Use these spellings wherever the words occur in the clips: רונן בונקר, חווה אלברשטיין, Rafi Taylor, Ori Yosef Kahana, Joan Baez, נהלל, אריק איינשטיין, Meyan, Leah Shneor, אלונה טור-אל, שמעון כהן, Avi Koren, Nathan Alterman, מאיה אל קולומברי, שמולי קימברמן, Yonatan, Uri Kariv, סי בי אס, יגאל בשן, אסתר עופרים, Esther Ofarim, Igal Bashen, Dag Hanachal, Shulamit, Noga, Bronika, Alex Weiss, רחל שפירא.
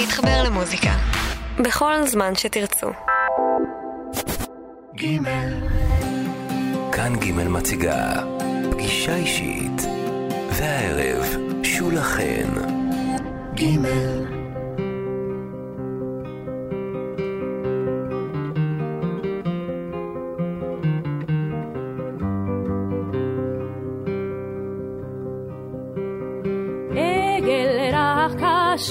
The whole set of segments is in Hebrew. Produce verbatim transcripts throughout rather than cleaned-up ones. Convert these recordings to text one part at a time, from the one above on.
להתחבר למוזיקה בכל זמן שתרצו. גימל כאן גימל מציגה פגישה אישית, והערב שולה חן. גימל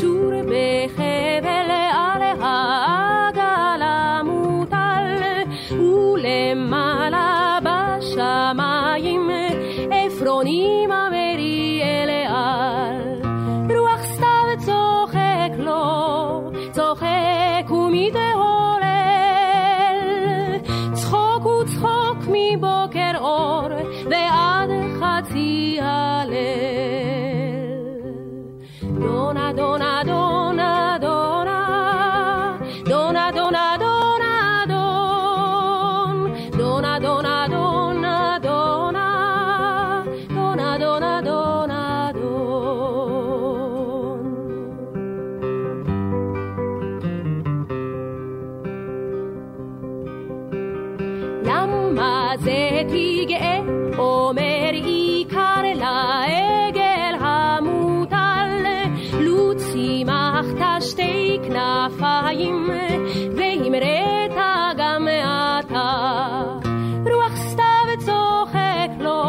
שור בחבל על העגל המוטל, ולמעלה בשמיים עפרונים המרי אל העל. רוח סתיו צוחק לו, צוחק ומתהולל, צחוק וצחוק מבוקר אור ועד חצי הלל. Dona, dona, dona, dona, dona, dona, dona, don, dona, dona, dona, dona, dona, dona, dona, don. Lama zetige omer ikar laegel hamutal. Luzi machta שתי כנפיים, והמראת גם אתה. רוח סתיו צוחק לו,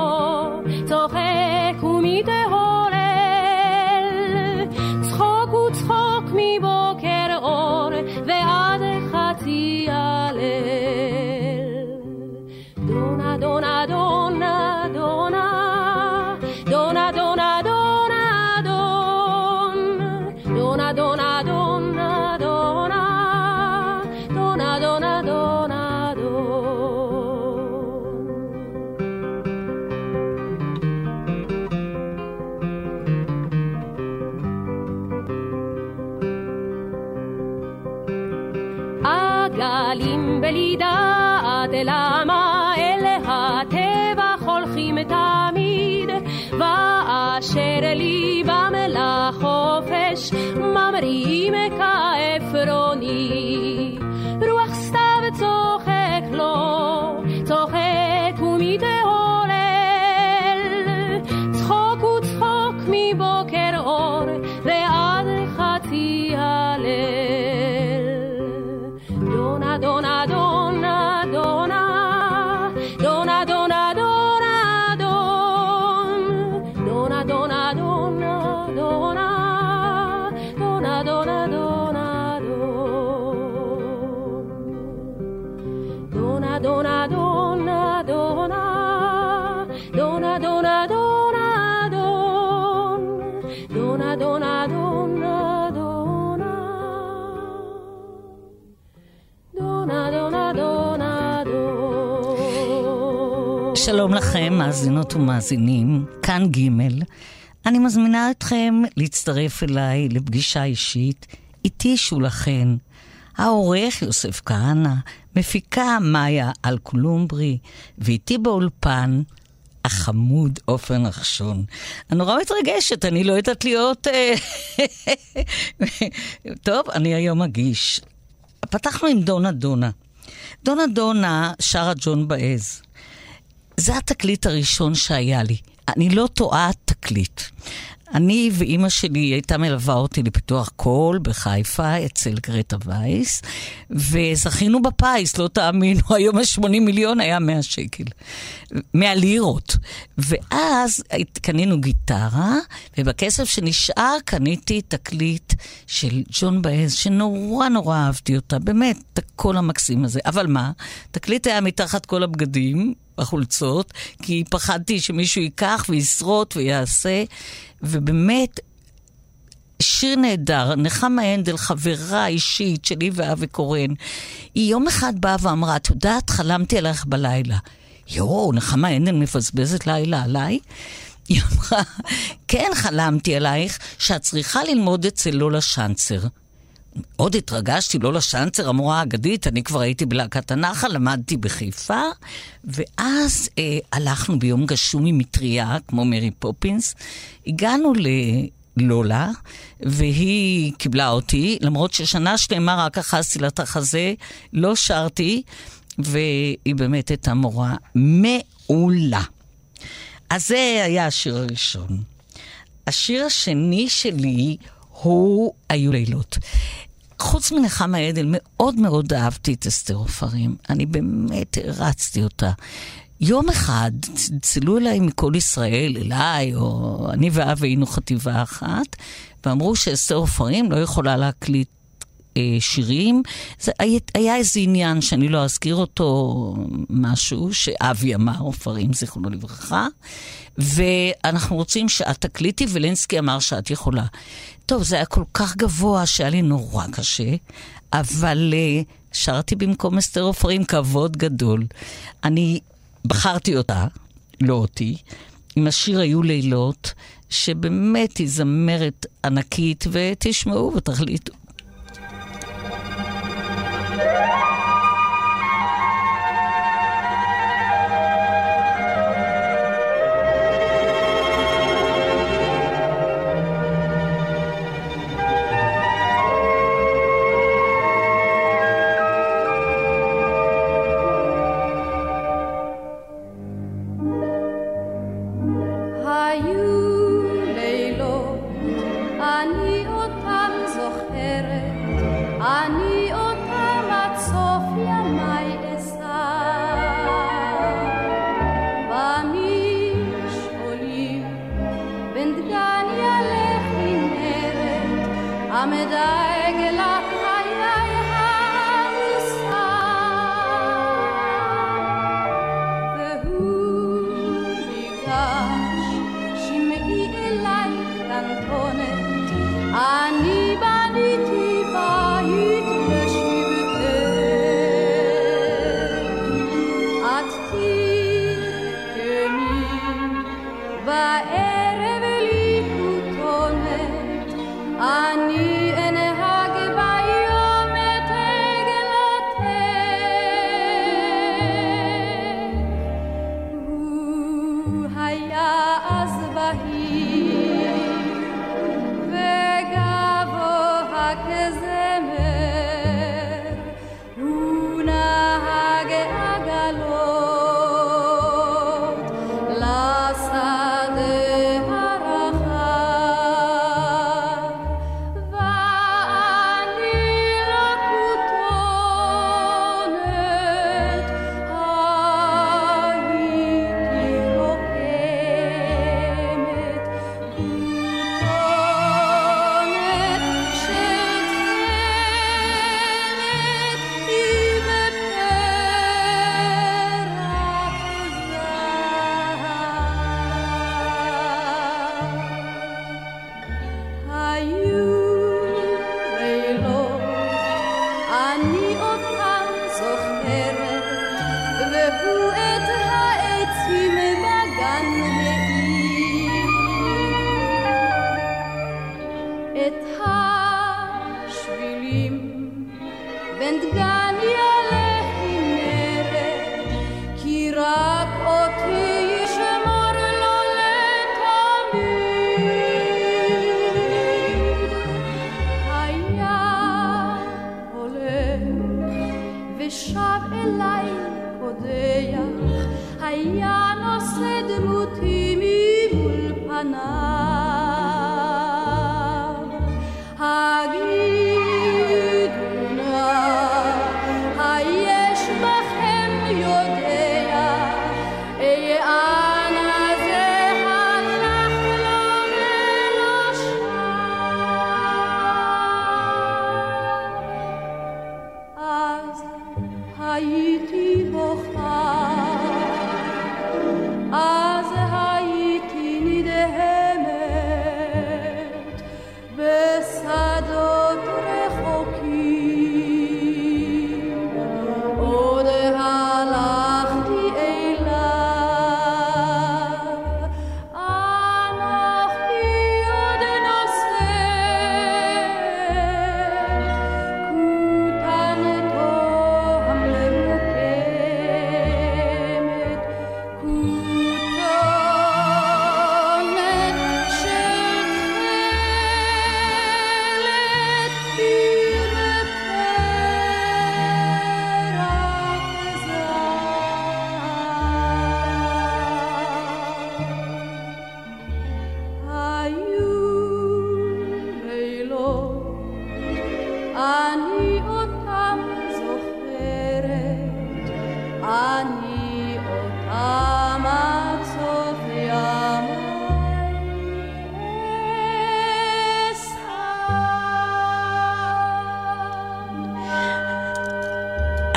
צוחק ומתהולל, צחוק וצחוק מבוקר אור ועד חצי הלל. דונה דונה דונה דונה דונה דונה דונה Dona, dona, dona, dona, dona, dona, don. Agalim belidat elama elhateva holchim tamid ואשר ליבם לחופש ממרים כעפרוני. רוח סתיו צוחק לו, צוחק ומתהולל, צחוק וצחוק מבוקר אור ועד חצי הלל. דונה דונה דונה דונה דונה דונה דונה Dona dona dona dona dona dona don dona dona dona dona dona dona dona don. שלום לכם מאזינות ומאזינים, כאן גימל. אני מזמינה אתכם להצטרף אליי לפגישה אישית איתי שולה חן. העורך יוסף כהנא, מפיקה מאיה אל קולומברי, ואיתי באולפן החמוד אופן נחשון. אני נורא מתרגשת, אני לא יודעת להיות... טוב, אני היום אגיש. פתחנו עם דונה דונה. דונה דונה שרה ג'ון באז. זה התקליט הראשון שהיה לי. אני לא טועה תקליט. אני ואימא שלי הייתה מלווה אותי לפיתוח קול בחיפה אצל גרטה וייס, וזכינו בפיס, לא תאמינו, היום ה-שמונים מיליון היה מאה שקל, מאה לירות. ואז קנינו גיטרה, ובכסף שנשאר קניתי תקליט של ג'ון באז, שנורא נורא אהבתי אותה, באמת, את הקול המקסים הזה. אבל מה? תקליט היה מתחת כל הבגדים, בחולצות, כי פחדתי שמישהו ייקח וישרוט ויעשה, ובאמת שיר נהדר. נחמה הנדל, חברה אישית שלי ואבי קורן, היא יום אחד באה ואמרה, את יודעת, חלמתי עליך בלילה. יואו, נחמה הנדל מפסבזת לילה עליי? היא אמרה, כן, חלמתי עלייך שאת צריכה ללמוד אצל לולה שנצר. עוד התרגשתי, לולה שנצר, המורה האגדית, אני כבר הייתי בלהקת הנחל, למדתי בחיפה, ואז אה, הלכנו ביום גשום עם מטריה, כמו מרי פופינס, הגענו לולה, והיא קיבלה אותי, למרות ששנה שלמה רק אחזתי לתחזה, לא שרתי, והיא באמת הייתה מורה מעולה. אז זה היה השיר הראשון. השיר השני שלי הוא היו לילות. חוץ מנחמה עדל, מאוד מאוד אהבתי את אסתר עופרים. אני באמת הרצתי אותה. יום אחד צלצלו אליי מכל ישראל, אליי, או אני ואבי היינו חטיבה אחת, ואמרו שאסתר עופרים לא יכולה להקליט אה, שירים. זה, היה, היה איזה עניין שאני לא אזכיר אותו, משהו שאבי אמר, עופרים זיכרונו לברכה, ואנחנו רוצים שאת תקליטי, ולנסקי אמר שאת יכולה. טוב, זה היה כל כך גבוה שהיה לי נורא קשה, אבל אה, שרתי במקום אסתר עופרים, כבוד גדול. אני בחרתי אותה, לא אותי, עם השיר היו לילות, שבאמת היא זמרת ענקית, ותשמעו ותחליטו.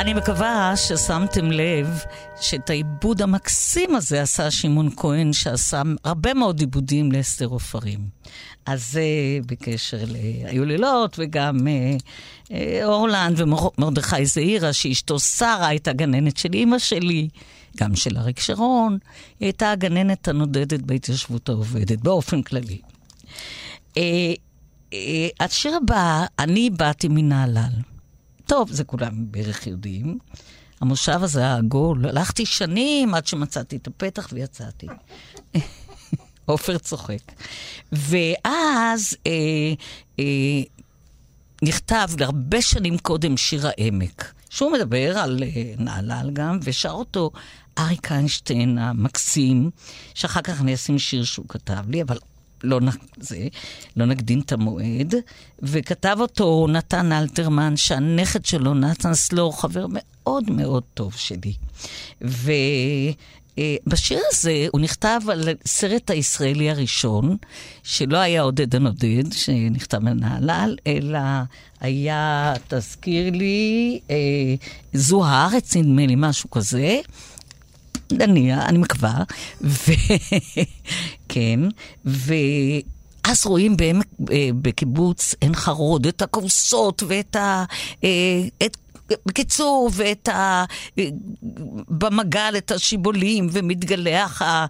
אני מקווה ששמתם לב שאת העיבוד המקסים הזה עשה שמעון כהן, שעשה הרבה מאוד עיבודים לאסתר עופרים. אז זה בקשר ליולילות, וגם אורלנד ומרדכי זעירה, שאשתו שרה הייתה גננת של אמא שלי, גם של אריק שרון, היא הייתה הגננת הנודדת בהתיישבות העובדת, באופן כללי. השיר הבא, אני באתי מנהלל. טוב, זה כולם בערך יודעים. המושב הזה העגול. הלכתי שנים עד שמצאתי את הפתח ויצאתי. עופר צוחק. ואז אה, אה, נכתב הרבה שנים קודם שיר העמק, שהוא מדבר על אה, נהלל גם, ושר אותו אריק איינשטיין המקסים, שאחר כך נשים שיר שהוא כתב לי, אבל לא, זה, לא נקדים את המועד, וכתב אותו נתן אלתרמן, שהנכד שלו נתן סלור, חבר מאוד מאוד טוב שלי. ובשיר הזה הוא נכתב על סרט הישראלי הראשון, שלא היה עודד הנודד, שנכתב לנהלל, אלא היה, תזכיר לי, זו הארץ, נדמה לי משהו כזה, דניה, אני מקווה, ו... כן, ואז רואים בהם, בקיבוץ אין חרוד, את הקורסות ואת ה... את... בקיצור, ואת ה... במגל את השיבולים ומתגלח, ה...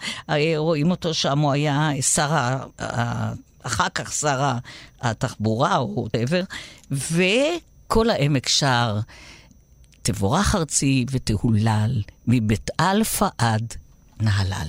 רואים אותו שם, הוא היה שר ה... אחר כך שר התחבורה או דבר, וכל העמק שר. תבורך ארצי ותהולל, מבית אלפא עד נהלל.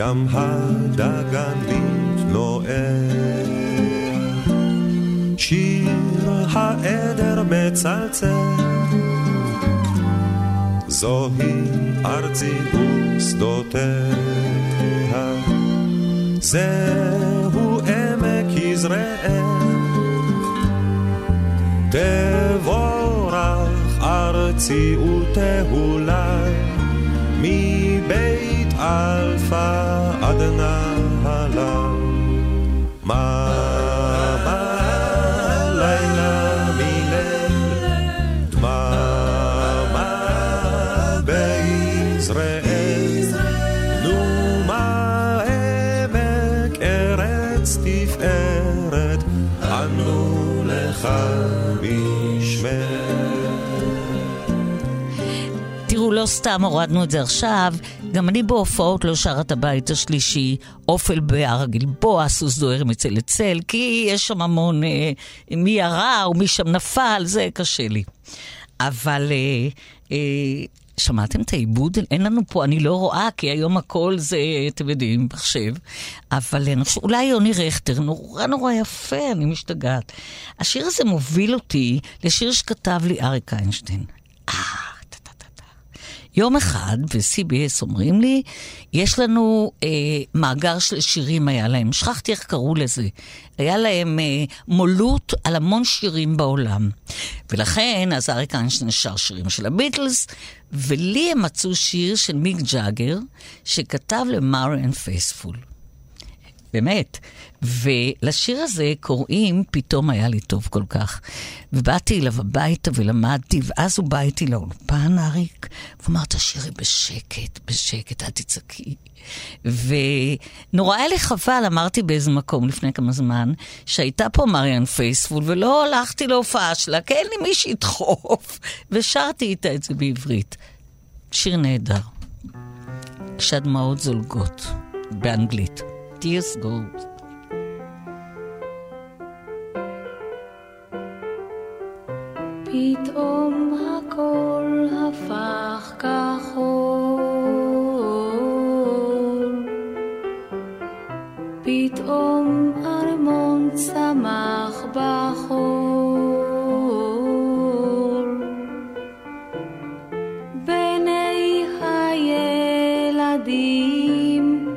ים הדגן מתנוער, שיר העדר מצלצל, זוהי ארצי ושדותיה, זהו עמק יזרעאל, תבורך ארצי ותהולל מבית מאלפה עד נהלה, מה בלילה מילל, דממה בישראל, נומה עמק ארץ תפארת, ענו לך בשמך. תראו, לא סתם הורדנו את זה עכשיו, גם אני בהופעות לא שרת הבית השלישי, אופל בהר הגלבוע, סוס דוהר מצל לצל, כי יש שם המון אה, מי ירה ומי שם נפל, זה קשה לי. אבל אה, אה, שמעתם את העיבוד? אין לנו פה, אני לא רואה, כי היום הכל זה, אתם יודעים, מחשב. אבל אני חושב, אולי יוני רכטר, נורא נורא יפה, אני משתגעת. השיר הזה מוביל אותי לשיר שכתב לי אריקה איינשטיין. אה! יום אחד, ב-סי בי אס אומרים לי, יש לנו אה, מאגר של שירים היה להם, שכחתי איך קראו לזה, היה להם אה, מולות על המון שירים בעולם. ולכן, אז אריק איינשטיין שר שירים של הביטלס, ולי הם מצאו שיר של מיק ג'אגר, שכתב למאר אנד פייספול. באמת. ולשיר הזה קוראים פתאום היה לי טוב כל כך. ובאתי אליו הביתה ולמדתי, ואז הוא בא איתי לאולפן אריק, ואמר, תשירי בשקט, בשקט, אל תצעקי. ונורא היה לי חבל, אמרתי באיזה מקום לפני כמה זמן, שהייתה פה מריאן פייספול, ולא הלכתי להופעה שלה, כי אין לי מי שידחוף, ושרתי איתה את זה בעברית. שיר נהדר. כשהדמעות זולגות, באנגלית. Tears gold. פתאום הכל הפך כחול, פתאום ארמון צמח בחול, בני הילדים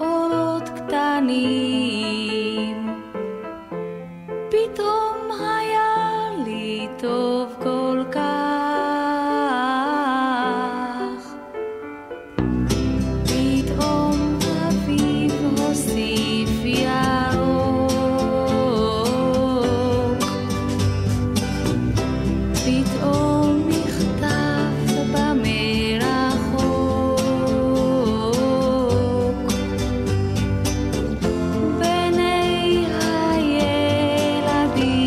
אורות קטנים, פתאום טוב כל כך, פתאום אביב הוסיף ירוק, פתאום נכתב במרחוק, בני הילדים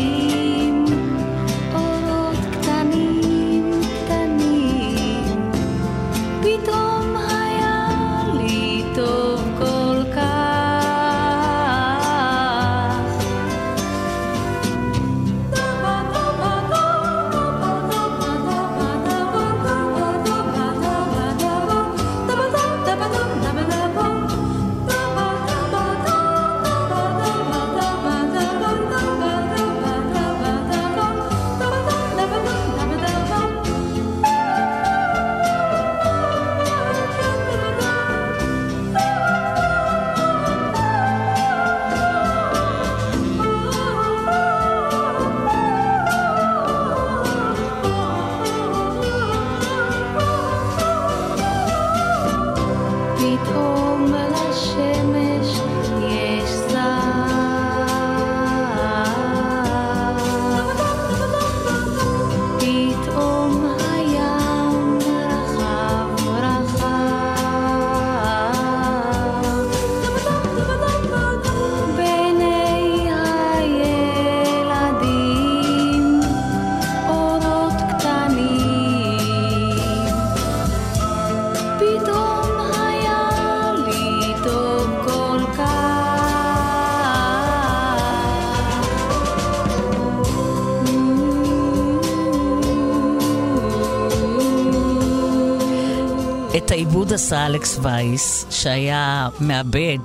העיבוד עשה אלכס וייס, שהיה מעבד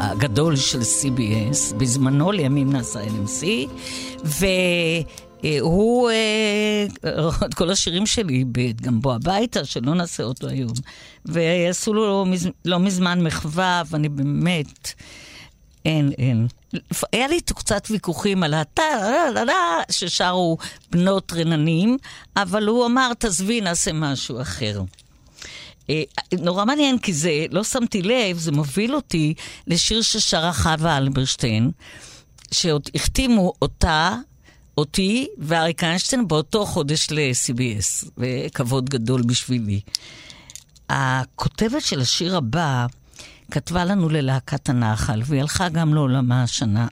הגדול של סי בי אס, בזמנו לימים נעשה אל אם סי, והוא את כל השירים שלי איבד, גם בו הביתה, שלא נעשה אותו היום. ועשו לו לא מזמן מחווה, ואני באמת, אין, אין. היה לי קצת ויכוחים על הטה, ששרו בנות רננים, אבל הוא אמר, תזבי, נעשה משהו אחר. נורא מעניין, כי זה, לא שמתי לב, זה מוביל אותי לשיר ששרה חווה אלברשטיין, שהחתימו אותה, אותי ואריק איינשטיין באותו חודש ל-סי בי אס, וכבוד גדול בשבילי. הכותבת של השיר הבא כתבה לנו ללהקת הנחל, והיא הלכה גם לעולמה השנה,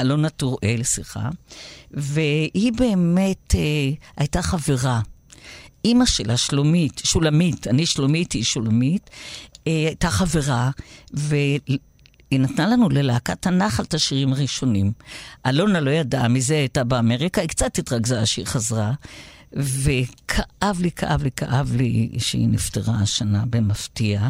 אלונה טור-אל, שיחה, והיא באמת אה, הייתה חברה. אמא שלה, שלומית, שולמית, אני שלומית, היא שולמית, אה, הייתה חברה, והיא נתנה לנו ללהקת הנחל את השירים הראשונים. אלונה לא ידעה, מזה הייתה באמריקה, היא קצת התרגזה שהיא חזרה, וכאב לי, כאב לי, כאב לי שהיא נפטרה השנה במפתיע.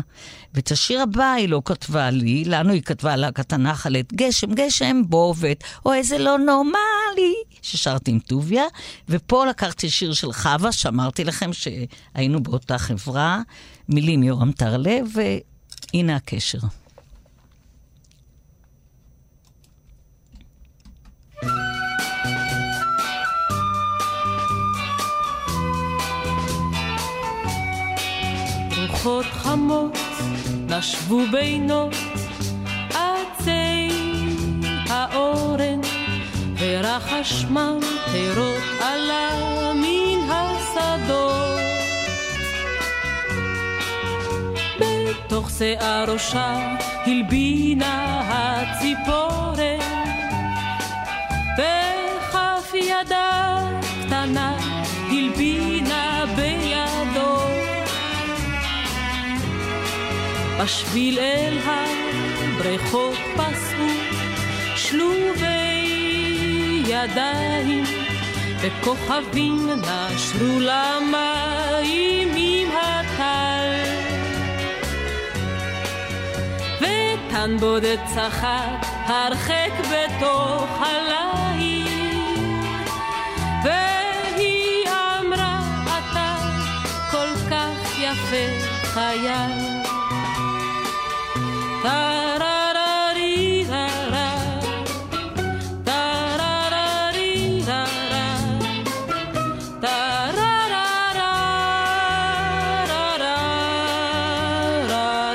ואת השיר הבא היא לא כתבה לי, לנו היא כתבה להקת הנחל את גשם, גשם בובת, או איזה לא נורמלי, ששרתי עם טוביה. ופה לקחתי שיר של חווה, שאמרתי לכם שהיינו באותה חברה, מילים יורם טרלב, והנה הקשר. רוחות חמות נשבו בינות עצי האורן ורחשמן פירות עלה מן השדות בתוך שיער ראשה הלבינה הציפורן בכף ידה קטנה הלבינה בידו בשביל אל הבריכות פסעו שלובי ידיים וכוכבים נשרו למים עם הטל וטן בודד צחק הרחק בתוך הליל והיא אמרה אתה כל כך יפה חייל tararari rara tararari rara tararara rara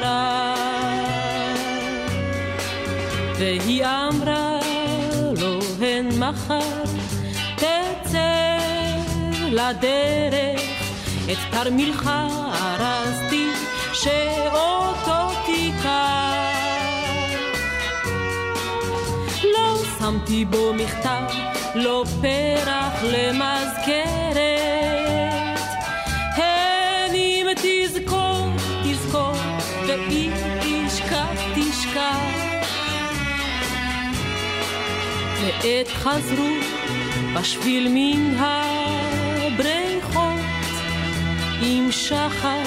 rara והיא אמרה לו הן מחר תצא לדרך את תרמילך הרסתי שאותו תיקח שמתי בו מכתב, לא פרח למזכרת. הן אם תזכור, תזכור, ואם תשכח, תשכח. ועת חזרו בשביל מן הבריכות, עם שחר,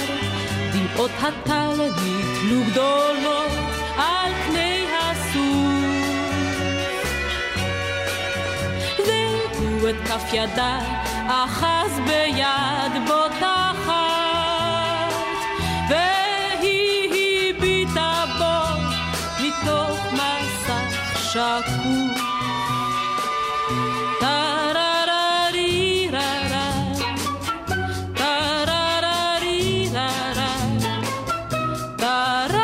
דמעות הטל נתלו גדולות על פני הסוף. את כף ידה אחז ביד בוטחת והיא הביטה בו מתוך מסך שקוף טרררי ררה טרררי ררה טרררי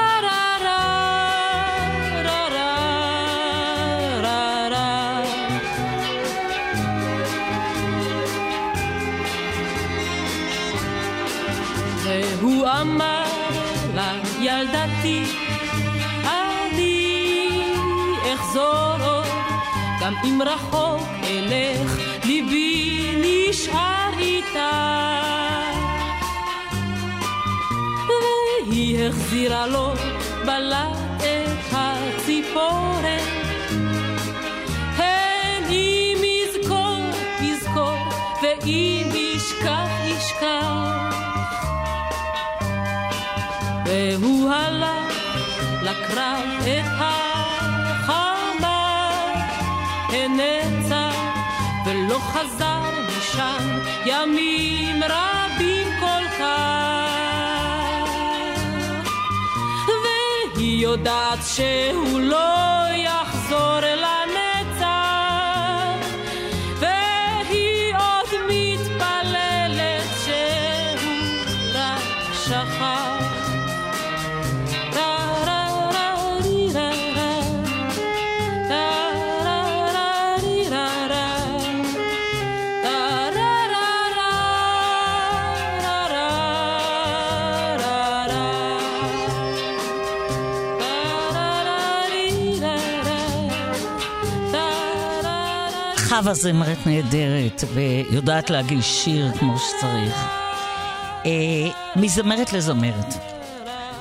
גם אם רחוק אלך, ליבי נשאר איתה. והיא החזירה לו בלט את הציפורן. הן אם יזכור, יזכור, ואם ישכח, ישכח. והוא הלך לקרב את ה... נצא ולא חזר משם ימים רבים כל כך והיא יודעת שהוא לא יחזור לנצח והיא עוד מתפללת שהוא רק שכח חווה זמרת נהדרת ויודעת להגיש שיר כמו שצריך. מזמרת לזמרת.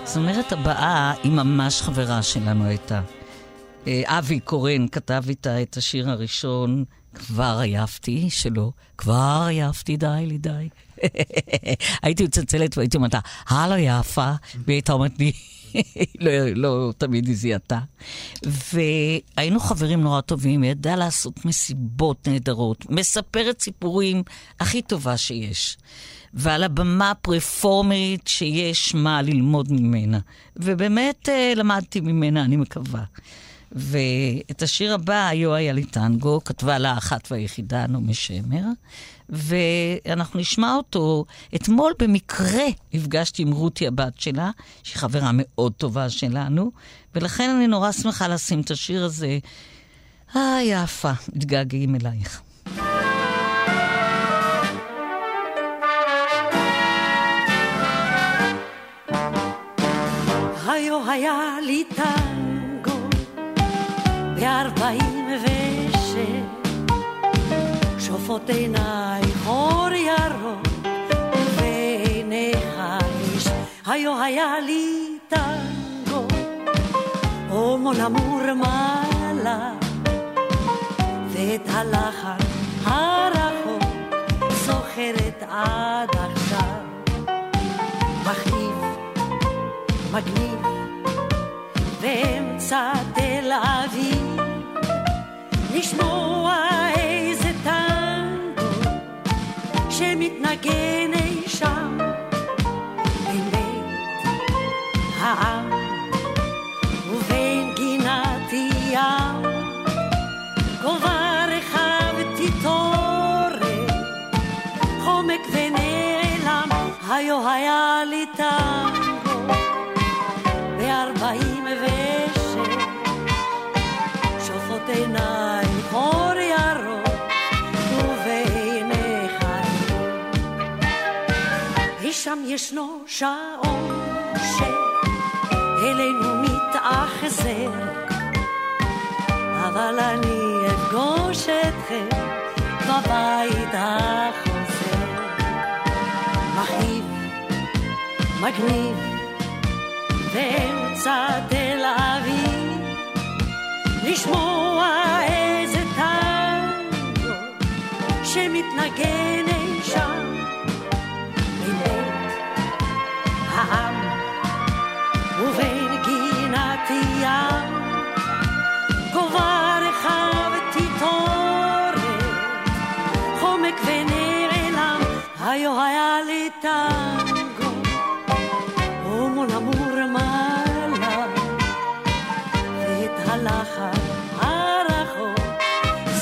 זמרת הבאה היא ממש חברה שלנו הייתה. אבי קורן כתב איתה את השיר הראשון, כבר עייפתי שלו, כבר עייפתי די לי די. הייתי מצלצלת והייתי אומרת, הלו יפה, והייתה אומרת לי, לא, לא תמיד היא זיהתה. והיינו חברים נורא טובים, ידעה לעשות מסיבות נהדרות, מספרת סיפורים הכי טובה שיש. ועל הבמה פרפורמרית שיש מה ללמוד ממנה. ובאמת למדתי ממנה, אני מקווה. ואת השיר הבא, היו היה לי טנגו, כתבה לה אחת והיחידה, נעמי שמר, ואנחנו נשמע אותו. אתמול במקרה הפגשתי עם רותי הבת שלה, שהיא חברה מאוד טובה שלנו, ולכן אני נורא שמחה לשים את השיר הזה. אה, יפה, מתגעגעים אלייך. היו היה לי טנגו ארבעים ושש שופות עינייך אור ירוק ועיניך איש היו היה לי טנגו הומו למורמלה ואת הלחן הרחוק זוכרת עד עכשיו מחליב מגניב באמצע תל אביב לשמוע איזה טנגו שמתנגן אי שם בבית העם ובין גינת ים גובה רחב תתעורר חומק ונעלם היו היה לי טנגו בארבעים ושש שופות עיניי אור ירוק ובעיניך ושם ישנו שעון שאלינו מתאחזר אבל אני אפגוש אתכם בבית החוזר מחליב, מגניב באמצע תל אביב לשמוע איזה שמתנגן אי שם בבית העם ובין גינת ים גובה רחב תתעורר חומק ונעלם היו היה לי טנגו ומול המורמלה ואת הלחן הרחוק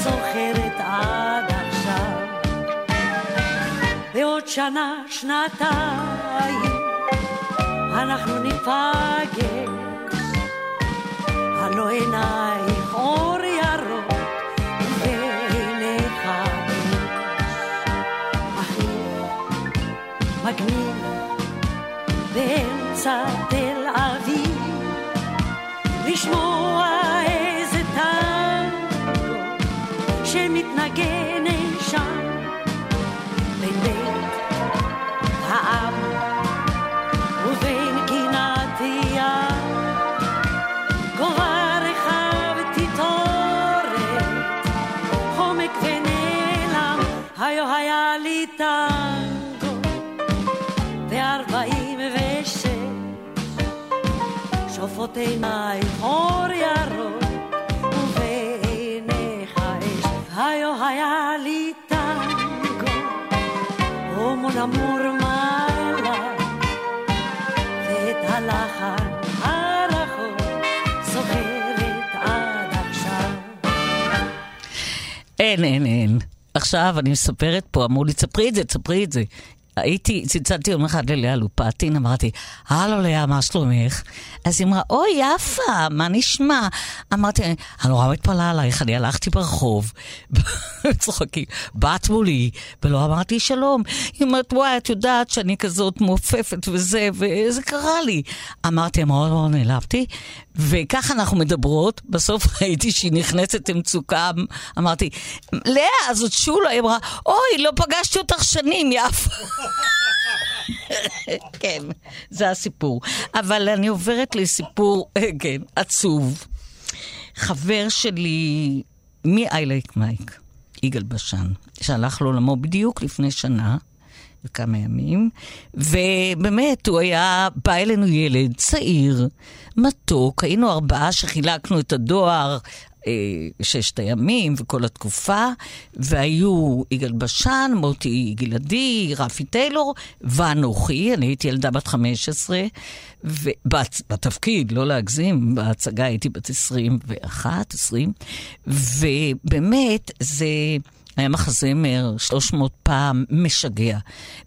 זוכרת עד שנה, שנתיים אנחנו נפגש הלא עינייך אור ירוק ועיניך מחליב, מגניב באמצע תל אביב לשמוע איזה טנגו שמתנגן אי שם בבית העם ובין גינת ים גובה רחב תתעורר חומק ונעלם היו היה לי טנגו בארבעים ושש שופות עינייך אור ירוק ובעיניך אש היו היה לי טנגו הומו למורמה הלחן הרחוק זוכרת עד עכשיו אין, אין, אין עכשיו אני מספרת פה, אמרו לי תספרי את זה, תספרי את זה הייתי, צלצלתי יום אחד ללאה לופטין, אמרתי, הלו לאה, מה שלומך? אז היא אמרה, אוי יפה, מה נשמע? אמרתי, אני נורא מתפלאה עלייך, אני הלכתי ברחוב, צוחקים, באת מולי, ולא אמרתי שלום. היא אמרת, וואי, את יודעת שאני כזאת מופפת וזה, וזה קרה לי. אמרתי, מאוד מאוד נעלבתי, וכך אנחנו מדברות, בסוף ראיתי שהיא נכנסת עם מצוקה, אמרתי, לאה, אז עוד שולה, היא אמרה, אוי, לא פגשתי אותך שנים, יפה. כן, זה הסיפור. אבל אני עוברת לסיפור, כן, עצוב. חבר שלי, מי I like Mike, יגאל בשן, שהלך לעולמו בדיוק לפני שנה, וכמה ימים, ובאמת הוא היה, בא אלינו ילד צעיר, מתוק, היינו ארבעה שחילקנו את הדואר, אה, ששת הימים וכל התקופה, והיו איגל בשן, מוטי גילדי, רפי טיילור, ואנוכי, אני הייתי ילדה בת חמש עשרה, ובת, בתפקיד, לא להגזים, בהצגה הייתי בת עשרים ואחת, עשרים, ובאמת זה... היה מחזמר שלוש מאות פעם משגע.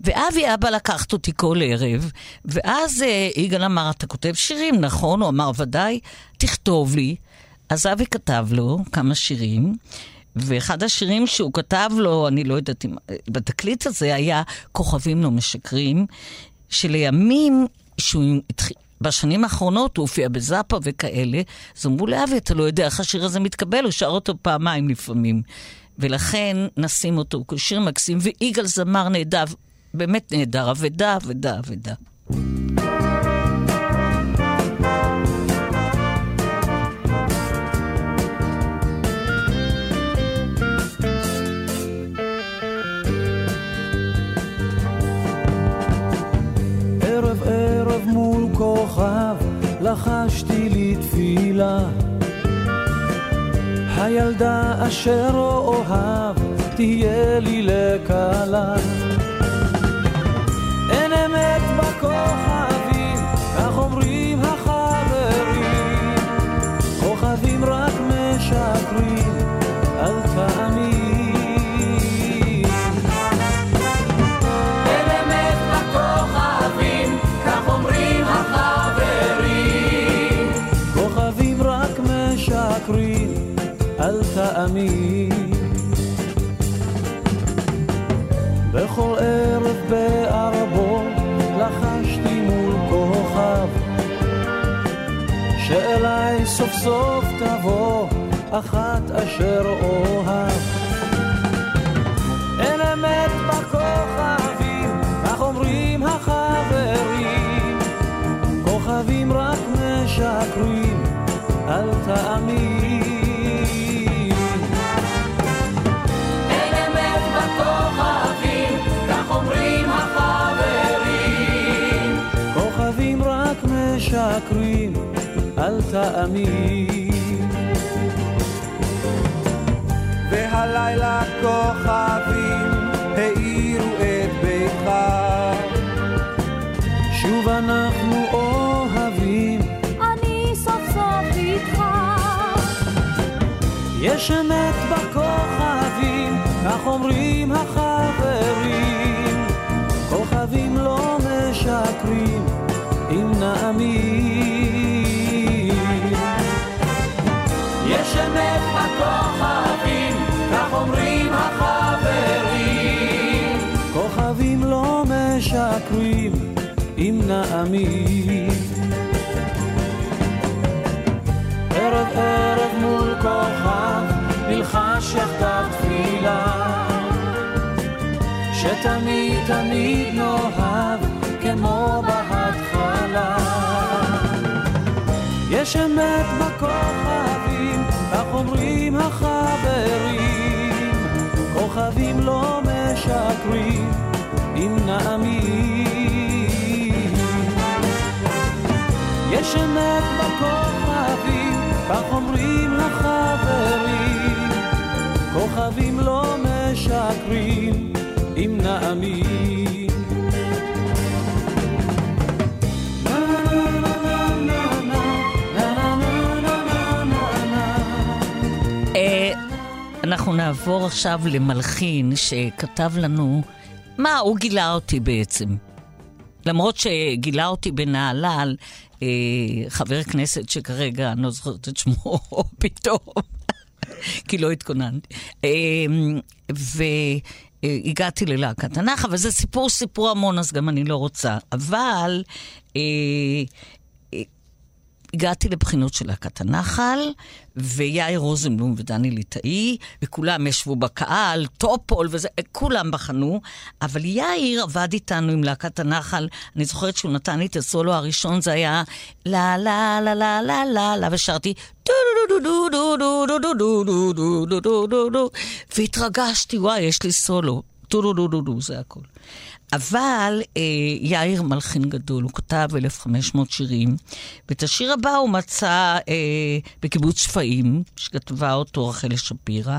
ואבי אבא לקחת אותי כל ערב, ואז יגאל אמר, אתה כותב שירים, נכון? הוא אמר, ודאי, תכתוב לי. אז אבי כתב לו כמה שירים, ואחד השירים שהוא כתב לו, אני לא יודעת, בתקליט הזה היה כוכבים לא משקרים, שלימים שהוא התחיל, בשנים האחרונות הוא הופיע בזאפה וכאלה, אז אמרו לאבי, אתה לא יודע איך השיר הזה מתקבל, הוא שר אותו פעמיים לפעמים. ולכן נשים אותו כשיר מקסים, ואיגל זמר נהדר, באמת נהדר, עבדה, עבדה, עבדה. ערב ערב מול כוכב, לחשתי לי תפילה, הילדה אשר אוהב תהיה לי לקלה, אין אמת בכוכבים, כך אומרים החברים, כוכבים רק משקרים, אל תאמין. בכל ערב בערבו לחשתי מול כוכב, שאליי סוף סוף תבוא אחת אשר אוהב, אין אמת בכוכבים, כך אומרים החברים, כוכבים רק משקרים, אל תאמין. שקרים, אל תאמין. והלילה כוכבים העירו את ביתך, שוב אנחנו אוהבים, אני סוף סוף איתך. יש אמת בכוכבים, כך אומרים החברים, כוכבים לא משקרים, אם נאמין. יש אמת בכוכבים, כך אומרים החברים, כוכבים לא משקרים, אם נאמין. ערב ערב מול כוכב נלחש יחדיו תפילה, שתמיד תמיד נאהב כמו בהתחלה, יש אמת בכוכבים, כך אומרים החברים, כוכבים לא משקרים, אם נאמין. יש אמת בכוכבים, כך אומרים לחברים, כוכבים לא משקרים, אם נאמין. אנחנו נעבור עכשיו למלחין שכתב לנו, מה הוא גילה אותי בעצם. למרות שגילה אותי בנעלל, אה, חבר כנסת שכרגע אני לא זוכרת את שמו פתאום, כי לא התכוננתי. אה, והגעתי ללהקת הנח, אבל זה סיפור סיפור המון, אז גם אני לא רוצה. אבל... אה, הגעתי לבחינות של להקת הנחל, ויאיר רוזנבלום ודני ליטאי, וכולם ישבו בקהל, טופול וזה, כולם בחנו, אבל יאיר עבד איתנו עם להקת הנחל, אני זוכרת שהוא נתן לי את הסולו הראשון, זה היה לה לה לה לה לה לה לה, ושרתי דו דו דו דו דו דו דו דו דו דו דו דו דו, והתרגשתי, וואי, יש לי סולו, דו דו דו דו דו, זה הכל. אבל אה, יאיר מלחין גדול, הוא כתב אלף וחמש מאות שירים, ואת השיר הבא הוא מצא אה, בקיבוץ שפעים, שכתבה אותו רחל שפירא,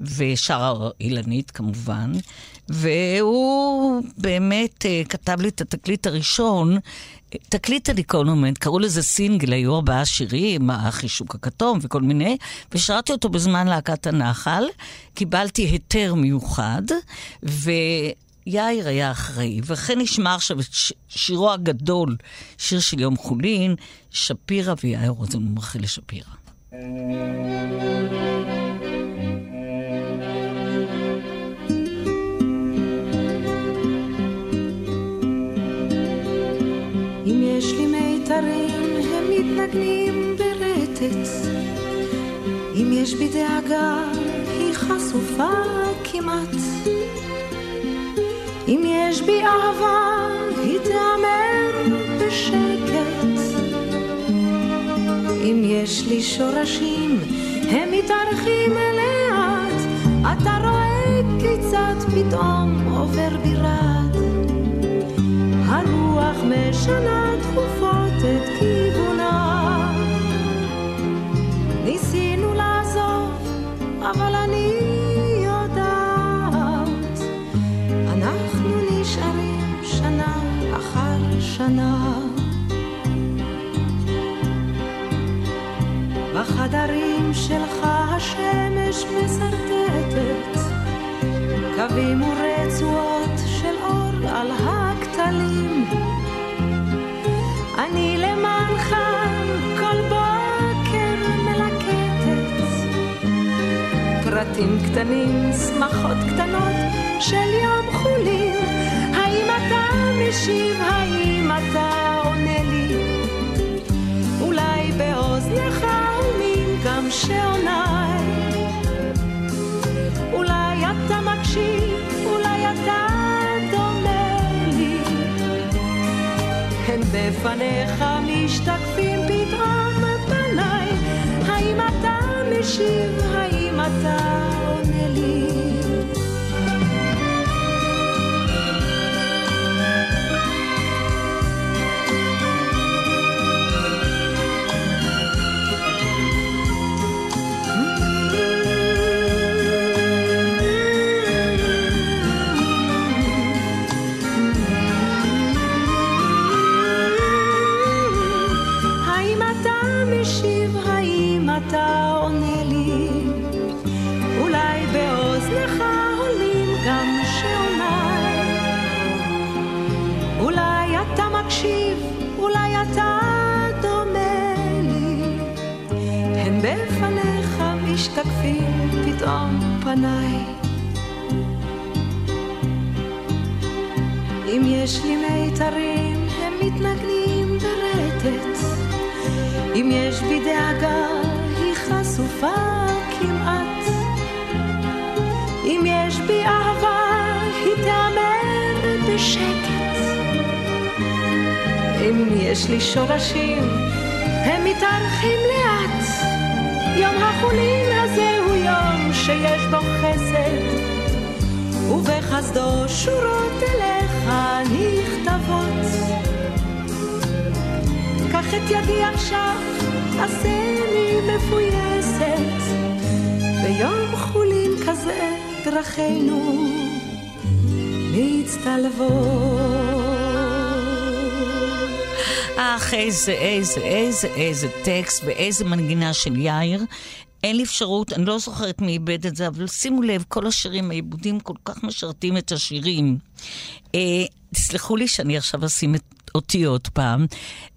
ושרה אילנית כמובן, והוא באמת אה, כתב לי את התקליט הראשון, תקליט הניקונומנט, קראו לזה סינגל, היו ארבעה שירים, החישוק הכתום וכל מיני, ושראתי אותו בזמן להקת הנחל, קיבלתי היתר מיוחד, ו... יאיר היה אחראי, וכן נשמע עכשיו את שירו הגדול, שיר של יום חולין, שפירא ויאיר רוזנבלום, רחל שפירא. אם יש לי מיתרים, הם מתנגנים ברטץ. אם יש בי דאגה, היא חשופה כמעט. אם יש בי אהבה, היא תאמר בשקט. אם יש לי שורשים, הם מתארחים לאט. אתה רואה כיצד פתאום עובר בירת. הרוח משנה תכופות את כיוונה. ניסינו לעזוב, אבל אני... שנה בחדרים שלך השמש מסרטטת קווים ורצועות של אור על הכתלים אני למענך כל בוקר מלקטת פרטים קטנים, שמחות קטנות של יום חולין האם אתה משיב האם אתה עונה לי אולי באוזניך עונים גם שעוני אולי אתה מקשיב אולי אתה דומה לי הם בפניך משתקפים פתאום בפניי האם אתה משיב האם אתה עונה לי משתקפים פתאום פניי אם יש לי מיתרים הם מתנגנים ברטט אם יש בי דאגה היא חשופה כמעט אם יש בי אהבה היא תאמר בשקט אם יש לי שורשים הם מתארחים לאט יום החולין הזה הוא יום שיש בו חסד ובחסדו שורות אליך נכתבות קח את ידי עכשיו, עשני מפויסת ביום חולין כזה דרכינו נצטלבות אך, איזה, איזה, איזה, איזה טקסט ואיזה מנגינה של יאיר. אין לי אפשרות, אני לא זוכרת מי איבד את זה, אבל שימו לב, כל השירים, העיבודים כל כך משרתים את השירים. אה, תסלחו לי שאני עכשיו אשים אותי עוד פעם,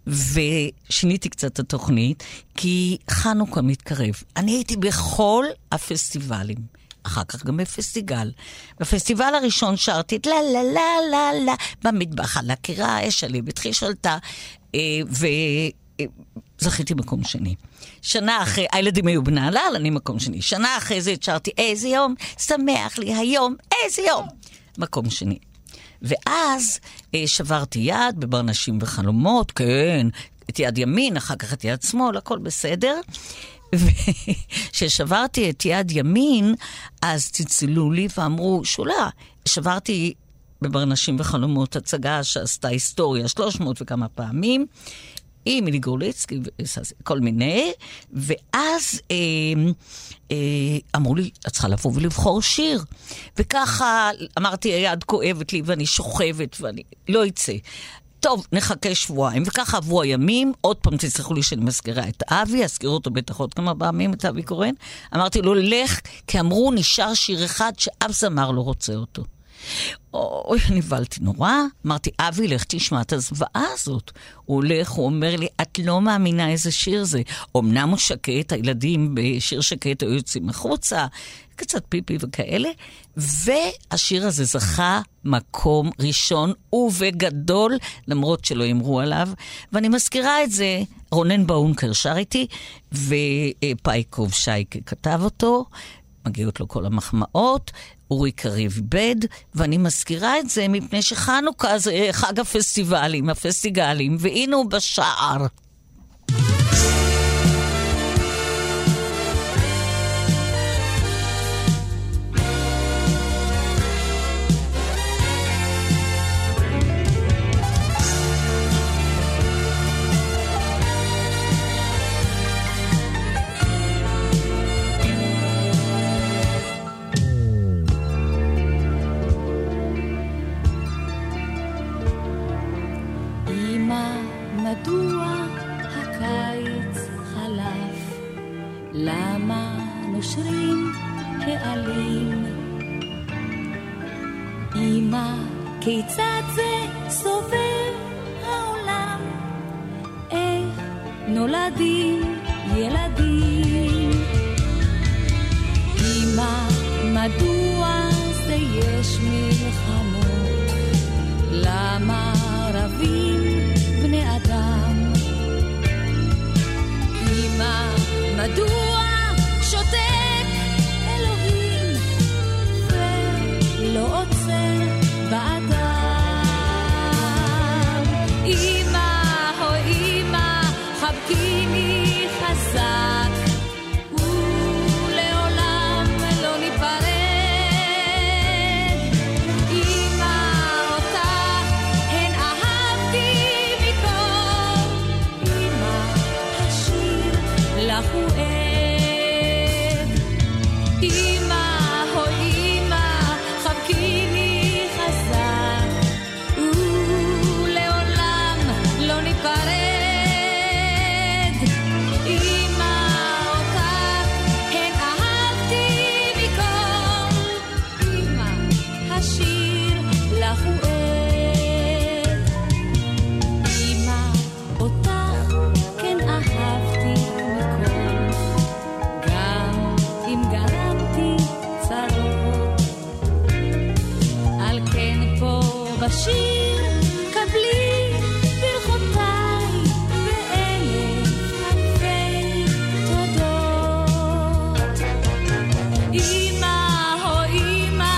ושיניתי קצת את התוכנית, כי חנוכה מתקרב. אני הייתי בכל הפסטיבלים. אחר כך גם בפסטיגל. בפסטיבל הראשון שרתי, לה, לה, לה, לה, לה, במטבח על הקירה, אש עלי בתחי שולטה, אה, זכיתי מקום שני. שנה אחרי, הילדים היו בנהלל, אני מקום שני. שנה אחרי זה התשארתי, איזה יום, שמח לי היום, איזה יום. מקום שני. ואז שברתי יד בברנשים וחלומות, כן, את יד ימין, אחר כך את יד שמאל, הכל בסדר. וכששברתי את יד ימין, אז צלצלו לי ואמרו, שולה, שברתי בברנשים וחלומות הצגה שעשתה היסטוריה שלוש מאות וכמה פעמים, עם מילי גורליצקי, כל מיני, ואז אה, אה, אמרו לי, את צריכה לבוא ולבחור שיר. וככה אמרתי, היד כואבת לי ואני שוכבת ואני לא יצא. טוב, נחכה שבועיים, וככה עברו הימים, עוד פעם תצטרכו לי שאני מזכירה את אבי, אזכירו אותו בטח עוד כמה פעמים, את אבי קורן, אמרתי לו, לך, כי אמרו, נשאר שיר אחד שאף זמר לא רוצה אותו. אוי, נבלתי נורא, אמרתי, אבי, לך תשמע את הזוועה הזאת. הוא הולך, הוא אומר לי, את לא מאמינה איזה שיר זה. אמנם הוא שקט, הילדים בשיר שקט היו יוצאים מחוצה, קצת פיפי וכאלה, והשיר הזה זכה מקום ראשון ובגדול, למרות שלא אמרו עליו, ואני מזכירה את זה, רונן בונקר שר איתי, ופייקוב שייקה כתב אותו, מגיעות לו כל המחמאות, אורי קריב בד, ואני מזכירה את זה מפני שחנוכה זה חג הפסטיבלים, הפסטיגלים, והנה הוא בשער. כיצד זה סובב העולם, איך נולדים ילדים. אמא, מדוע זה יש מלחמות, למה רבים בני אדם. אמא, מדוע שותק אלוהים ולא עוצר באדם. השיר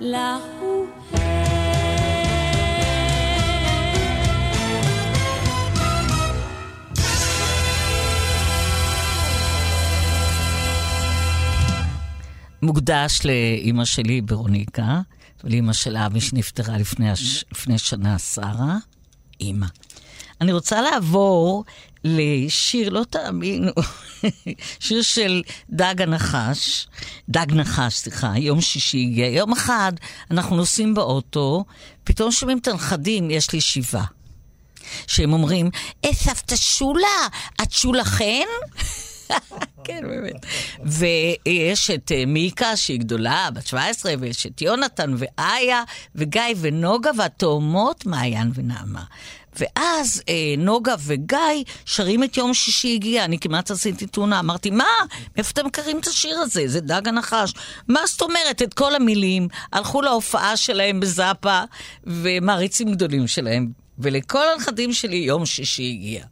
להוהה מוקדש לאמא שלי ברוניקה, ולאמא של אבי שנפטרה לפני, הש... לפני שנה, שרה, אמא. אני רוצה לעבור לשיר, לא תאמינו, שיר של דג הנחש, דג נחש, סליחה, יום שישי הגיע, יום אחד אנחנו נוסעים באוטו, פתאום שומעים את הנכדים, יש לי שבעה. שהם אומרים, אה, סבתא שולה, את שולה חן? כן, באמת. ויש את מיקה, שהיא גדולה, בת שבע עשרה, ויש את יונתן ואיה, וגיא ונוגה, והתאומות מעיין ונעמה. ואז אה, נוגה וגיא שרים את יום שישי הגיע, אני כמעט עשיתי תאונה, אמרתי, מה? איפה אתם מכירים את השיר הזה? זה דג הנחש. מה זאת אומרת? את כל המילים, הלכו להופעה שלהם בזאפה, ומעריצים גדולים שלהם, ולכל הנכדים שלי יום שישי הגיע.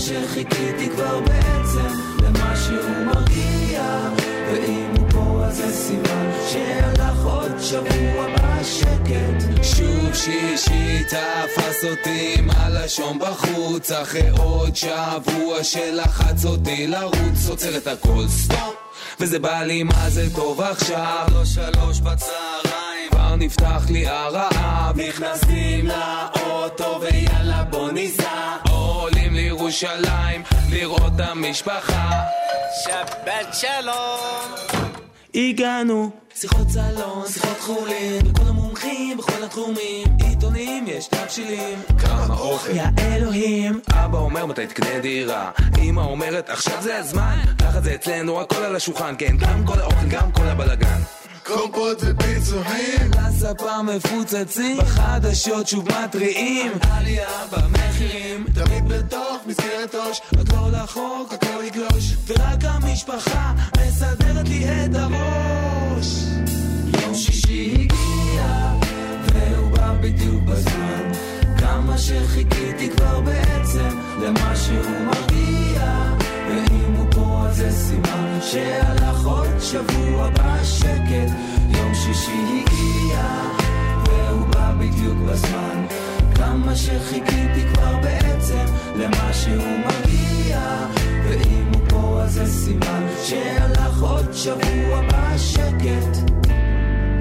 שחיכיתי כבר בעצם למה שהוא מרגיע, ואם הוא פה אז זה סימן שהלך עוד שבוע בשקט. שוב שישי תפס אותי עם הלשון בחוץ, אחרי עוד שבוע שלחץ אותי לרוץ, עוצר את הכל סטופ, וזה בא לי מה זה טוב עכשיו. לא שלוש בצהריים כבר נפתח לי הרעב, נכנסים לאוטו ויאללה בוא ניסע, עולים לירושלים לראות את המשפחה. שבת שלום הגענו, שיחות סלון, שיחות חולין, בכל המומחים, בכל התחומים, עיתונים, יש תבשילים, כמה אוכל, יא אלוהים. אבא אומר מתי תקנה דירה, אמא אומרת עכשיו זה הזמן, ככה זה אצלנו הכל על השולחן, כן, גם כל האוכל, גם כל הבלגן, קומפות ופיצוחים, לספה מפוצצים, בחדשות שוב מטריעים, עלייה במחירים, תמיד בתוך מסגרת ראש, עוד לא לחוק, הכל יגלוש, ורק המשפחה מסדרת לי את הראש. יום שישי הגיע, והוא בא בדיוק בזמן, כמה שחיכיתי כבר בעצם, למה שהוא מרגיע, ואם הוא פה אז זה סימן שהלך עוד שבוע בשקט. יום שישי הגיע והוא בא בדיוק בזמן, כמה שחיכיתי כבר בעצם למה שהוא מגיע, ואם הוא פה אז זה סימן שהלך עוד שבוע בשקט.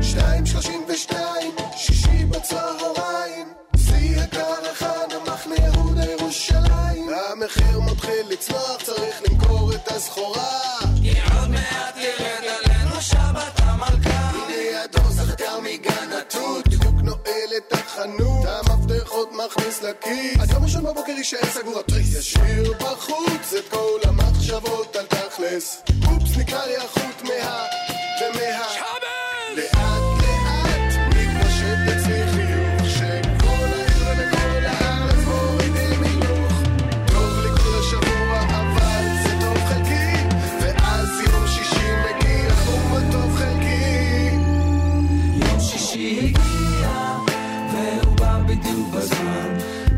שתיים שלושים ושתיים, שישי בצהריים, שיא הקהל אחד, המחנה יהודה ירושלים, המחיר מתחיל לצלוח, צריך למכור את הסחורה, יעוד מעט ירד עלינו שבת המלכה, הנה הדוס החתר מגן התות, תיקוק נועל את החנות, המפתחות מכניס לכיס, אדם ראשון בבוקר יישאר סגור התריס, ישיר בחוץ את כל המחשבות על תכלס, אופס נקרא לי החוט מה ומה שבת, לאט לאט מתפשט אצלי חיוך,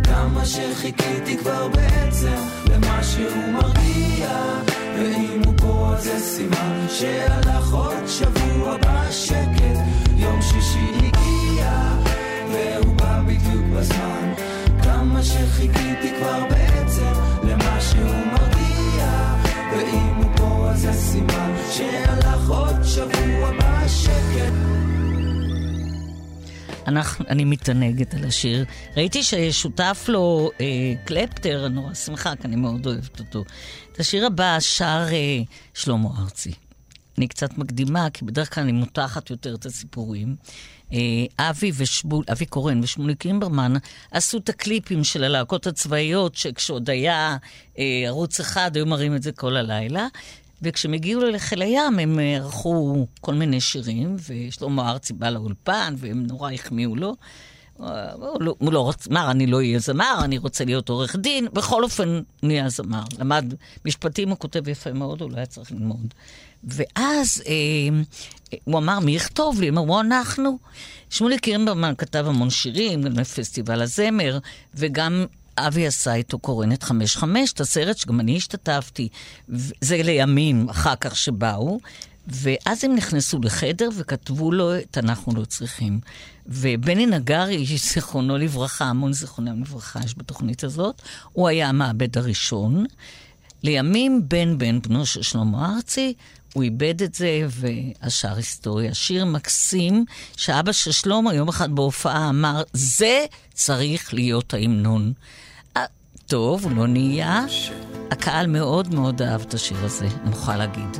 כמה שחיכיתי כבר בעצם למה שהוא מרגיע, ואם הוא פה אז זה סימן שהלך עוד שבוע בשקט. יום שישי הגיע והוא בא בדיוק בזמן, כמה שחיכיתי כבר בעצם למה שהוא מרגיע, ואם הוא פה אז זה סימן שהלך עוד שבוע בשקט. אנחנו, אני מתענגת על השיר. ראיתי ששותף לו אה, קלפטר, נורא שמחה, כי אני מאוד אוהבת אותו. את השיר הבא שר אה, שלמה ארצי. אני קצת מקדימה, כי בדרך כלל אני מותחת יותר את הסיפורים. אה, אבי, ושבול, אבי קורן ושמולי קימברמן עשו את הקליפים של הלהקות הצבאיות, שכשעוד היה אה, ערוץ אחד, היו מראים את זה כל הלילה. וכשהם הגיעו לחיל הים, הם ערכו כל מיני שירים, ושלמה ארצי בא לאולפן, והם נורא החמיאו לו. הוא לא, הוא לא רוצה, אמר, אני לא אהיה זמר, אני רוצה להיות עורך דין, בכל אופן נהיה זמר. למד משפטים, הוא כותב יפה מאוד, הוא לא היה צריך ללמוד. ואז אה, הוא אמר, מי יכתוב לי? אמרו, אנחנו. שמולי קימברמן כתב המון שירים, גם לפסטיבל הזמר, וגם אבי עשה איתו קורן את חמש חמש, את הסרט שגם אני השתתפתי, זה לימים אחר כך שבאו, ואז הם נכנסו לחדר וכתבו לו את אנחנו לא צריכים. ובני נגרי, זיכרונו לברכה, המון זיכרונו לברכה יש בתוכנית הזאת, הוא היה המעבד הראשון. לימים בן בן בנו של שלמה ארצי, הוא איבד את זה, והשאר היסטוריה. שיר מקסים, שאבא של שלמה יום אחד בהופעה אמר, זה צריך להיות ההמנון. טוב, הוא לא נהיה. הקהל מאוד מאוד אהב את השיר הזה, אני מוכרחה להגיד.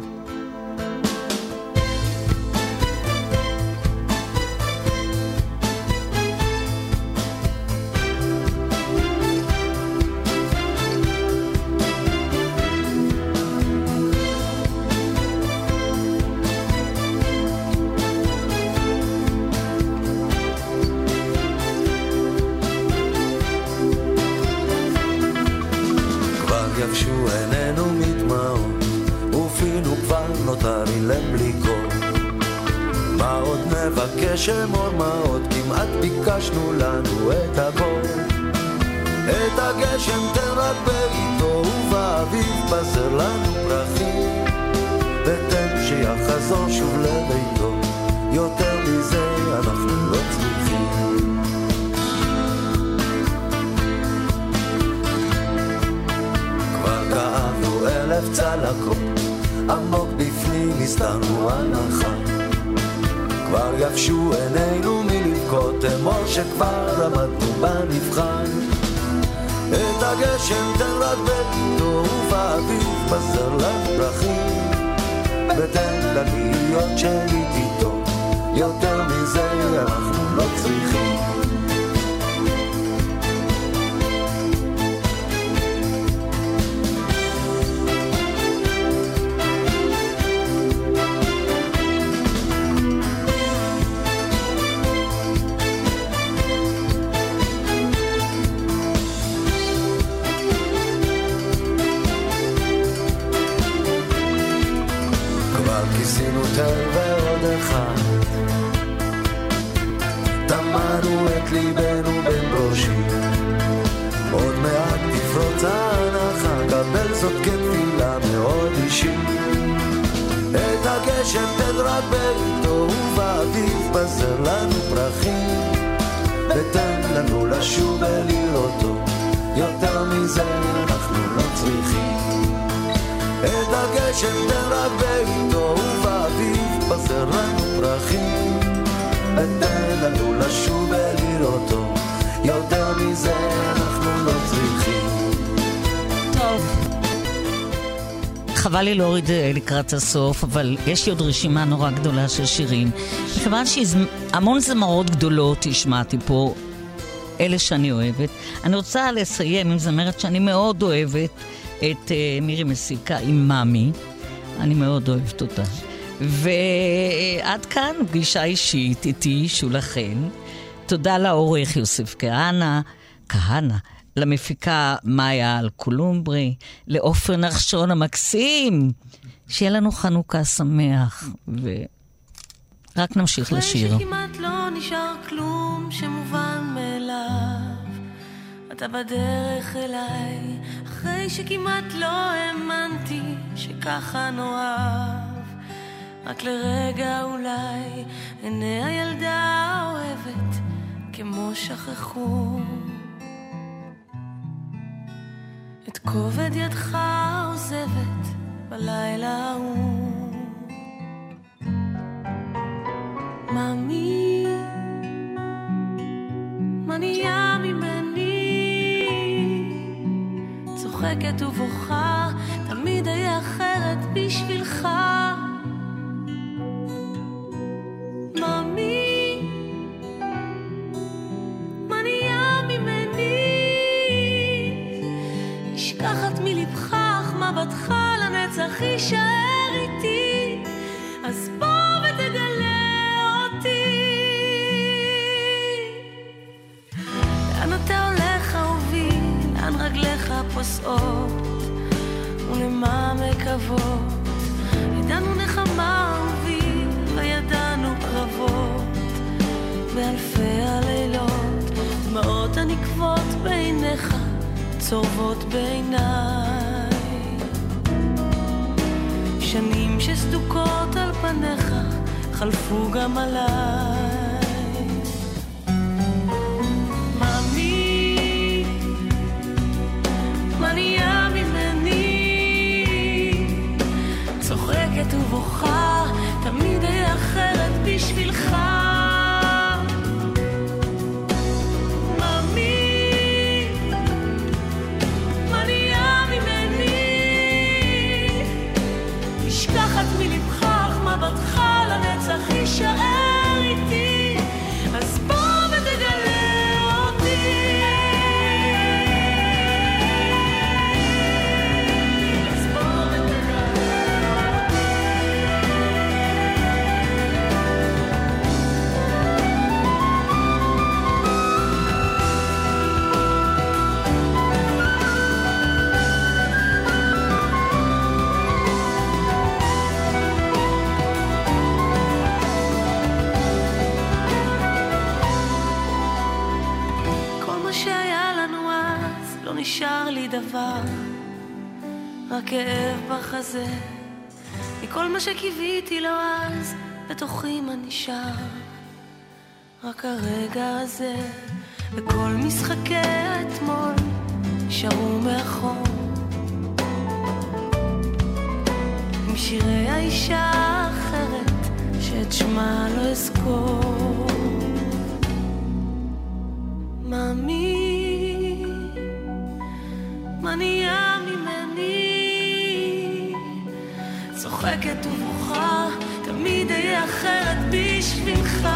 חבל לי להוריד לקראת הסוף, אבל יש לי עוד רשימה נורא גדולה של שירים. מכיוון שהמון זמרות גדולות השמעתי פה, אלה שאני אוהבת. אני רוצה לסיים עם זמרת שאני מאוד אוהבת, את מירי מסיקה עם מאמי. אני מאוד אוהבת אותה. ועד כאן פגישה אישית איתי, שולה חן. תודה לעורך יוסף כהנה, כהנה. למפיקה מאיה אל קולומברי, לעופר נחשון המקסים, שיהיה לנו חנוכה שמח, ורק נמשיך לשיר. אחרי שכמעט לא נשאר כלום שמובן מאליו, אתה בדרך אליי, אחרי שכמעט לא האמנתי שככה נאהב, רק לרגע אולי עיני הילדה אוהבת כמו שכחו. את כובד ידך עוזבת בלילה ההוא. מאמי, מניעה ממני, צוחקת ובוכה, תמיד היה אחרת בשבילך. מאמי, שכחת מלבך, מבטך לנצח יישאר איתי, אז בוא ותגלה אותי. לאן אתה הולך אהובי, לאן רגליך פוסעות, ולמה מקוות, ידענו נחמה אהובי, וידענו קרבות, באלפי הלילות, דמעות הנקבות בעיניך, צורבות בעיניי, שנים שסדוקות על פניך חלפו גם עליי. מאמי, מה נהיה ממני? צוחקת ובוכה, תמיד היה אחרת בשבילך. תישאר איתי, אז בוא ותגלה אותי. אז בוא ותגלה אותי. נשאר לי דבר, רק כאב בחזה, מכל מה שקיוויתי לו אז, בתוכי מה נשאר, רק הרגע הזה, וכל משחקי האתמול, נשארו מאחור, עם שירי האישה האחרת, שאת שמה לא אזכור. מאמין מניעה ממני, צוחקת ובוכה, תמיד היה אחרת בשבילך.